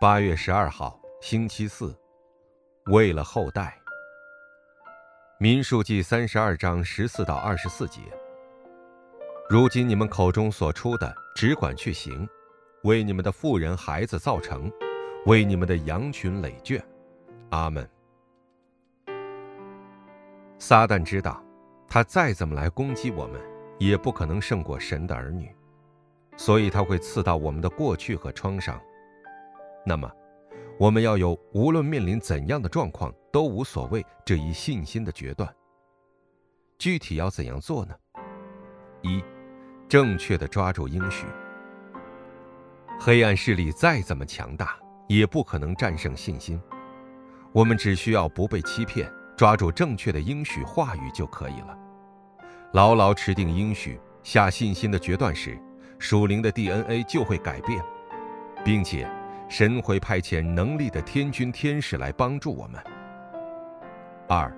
8月12号，星期四。为了后代。民数记32章14到24节。如今你们口中所出的，只管去行，为你们的妇人孩子造城，为你们的羊群累圈。阿们。撒旦知道，他再怎么来攻击我们，也不可能胜过神的儿女，所以他会刺到我们的过去和创伤。那么，我们要有无论面临怎样的状况都无所谓这一信心的决断。具体要怎样做呢？1. 正确地抓住应许。黑暗势力再怎么强大，也不可能战胜信心。我们只需要不被欺骗，抓住正确的应许话语就可以了。牢牢持定应许，下信心的决断时，属灵的 DNA 就会改变，并且神会派遣能力的天军天使来帮助我们。2.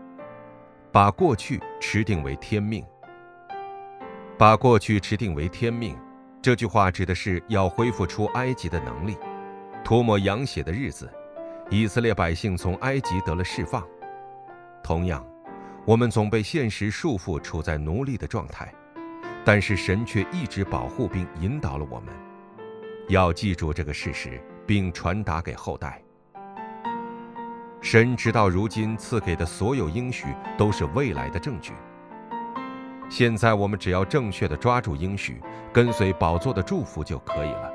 把过去持定为天命。把过去持定为天命，这句话指的是要恢复出埃及的能力。涂抹羊血的日子，以色列百姓从埃及得了释放。同样，我们总被现实束缚，处在奴隶的状态，但是神却一直保护并引导了我们。要记住这个事实，并传达给后代。神直到如今赐给的所有应许都是未来的证据。现在我们只要正确地抓住应许，跟随宝座的祝福就可以了。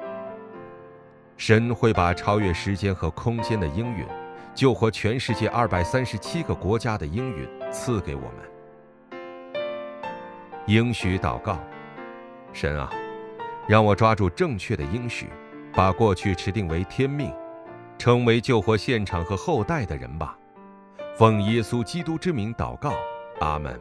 神会把超越时间和空间的应允，就和全世界237个国家的应允赐给我们。应许祷告。神啊，让我抓住正确的应许，把过去持定为天命，成为救活现场和后代的人吧。奉耶稣基督之名祷告，阿们。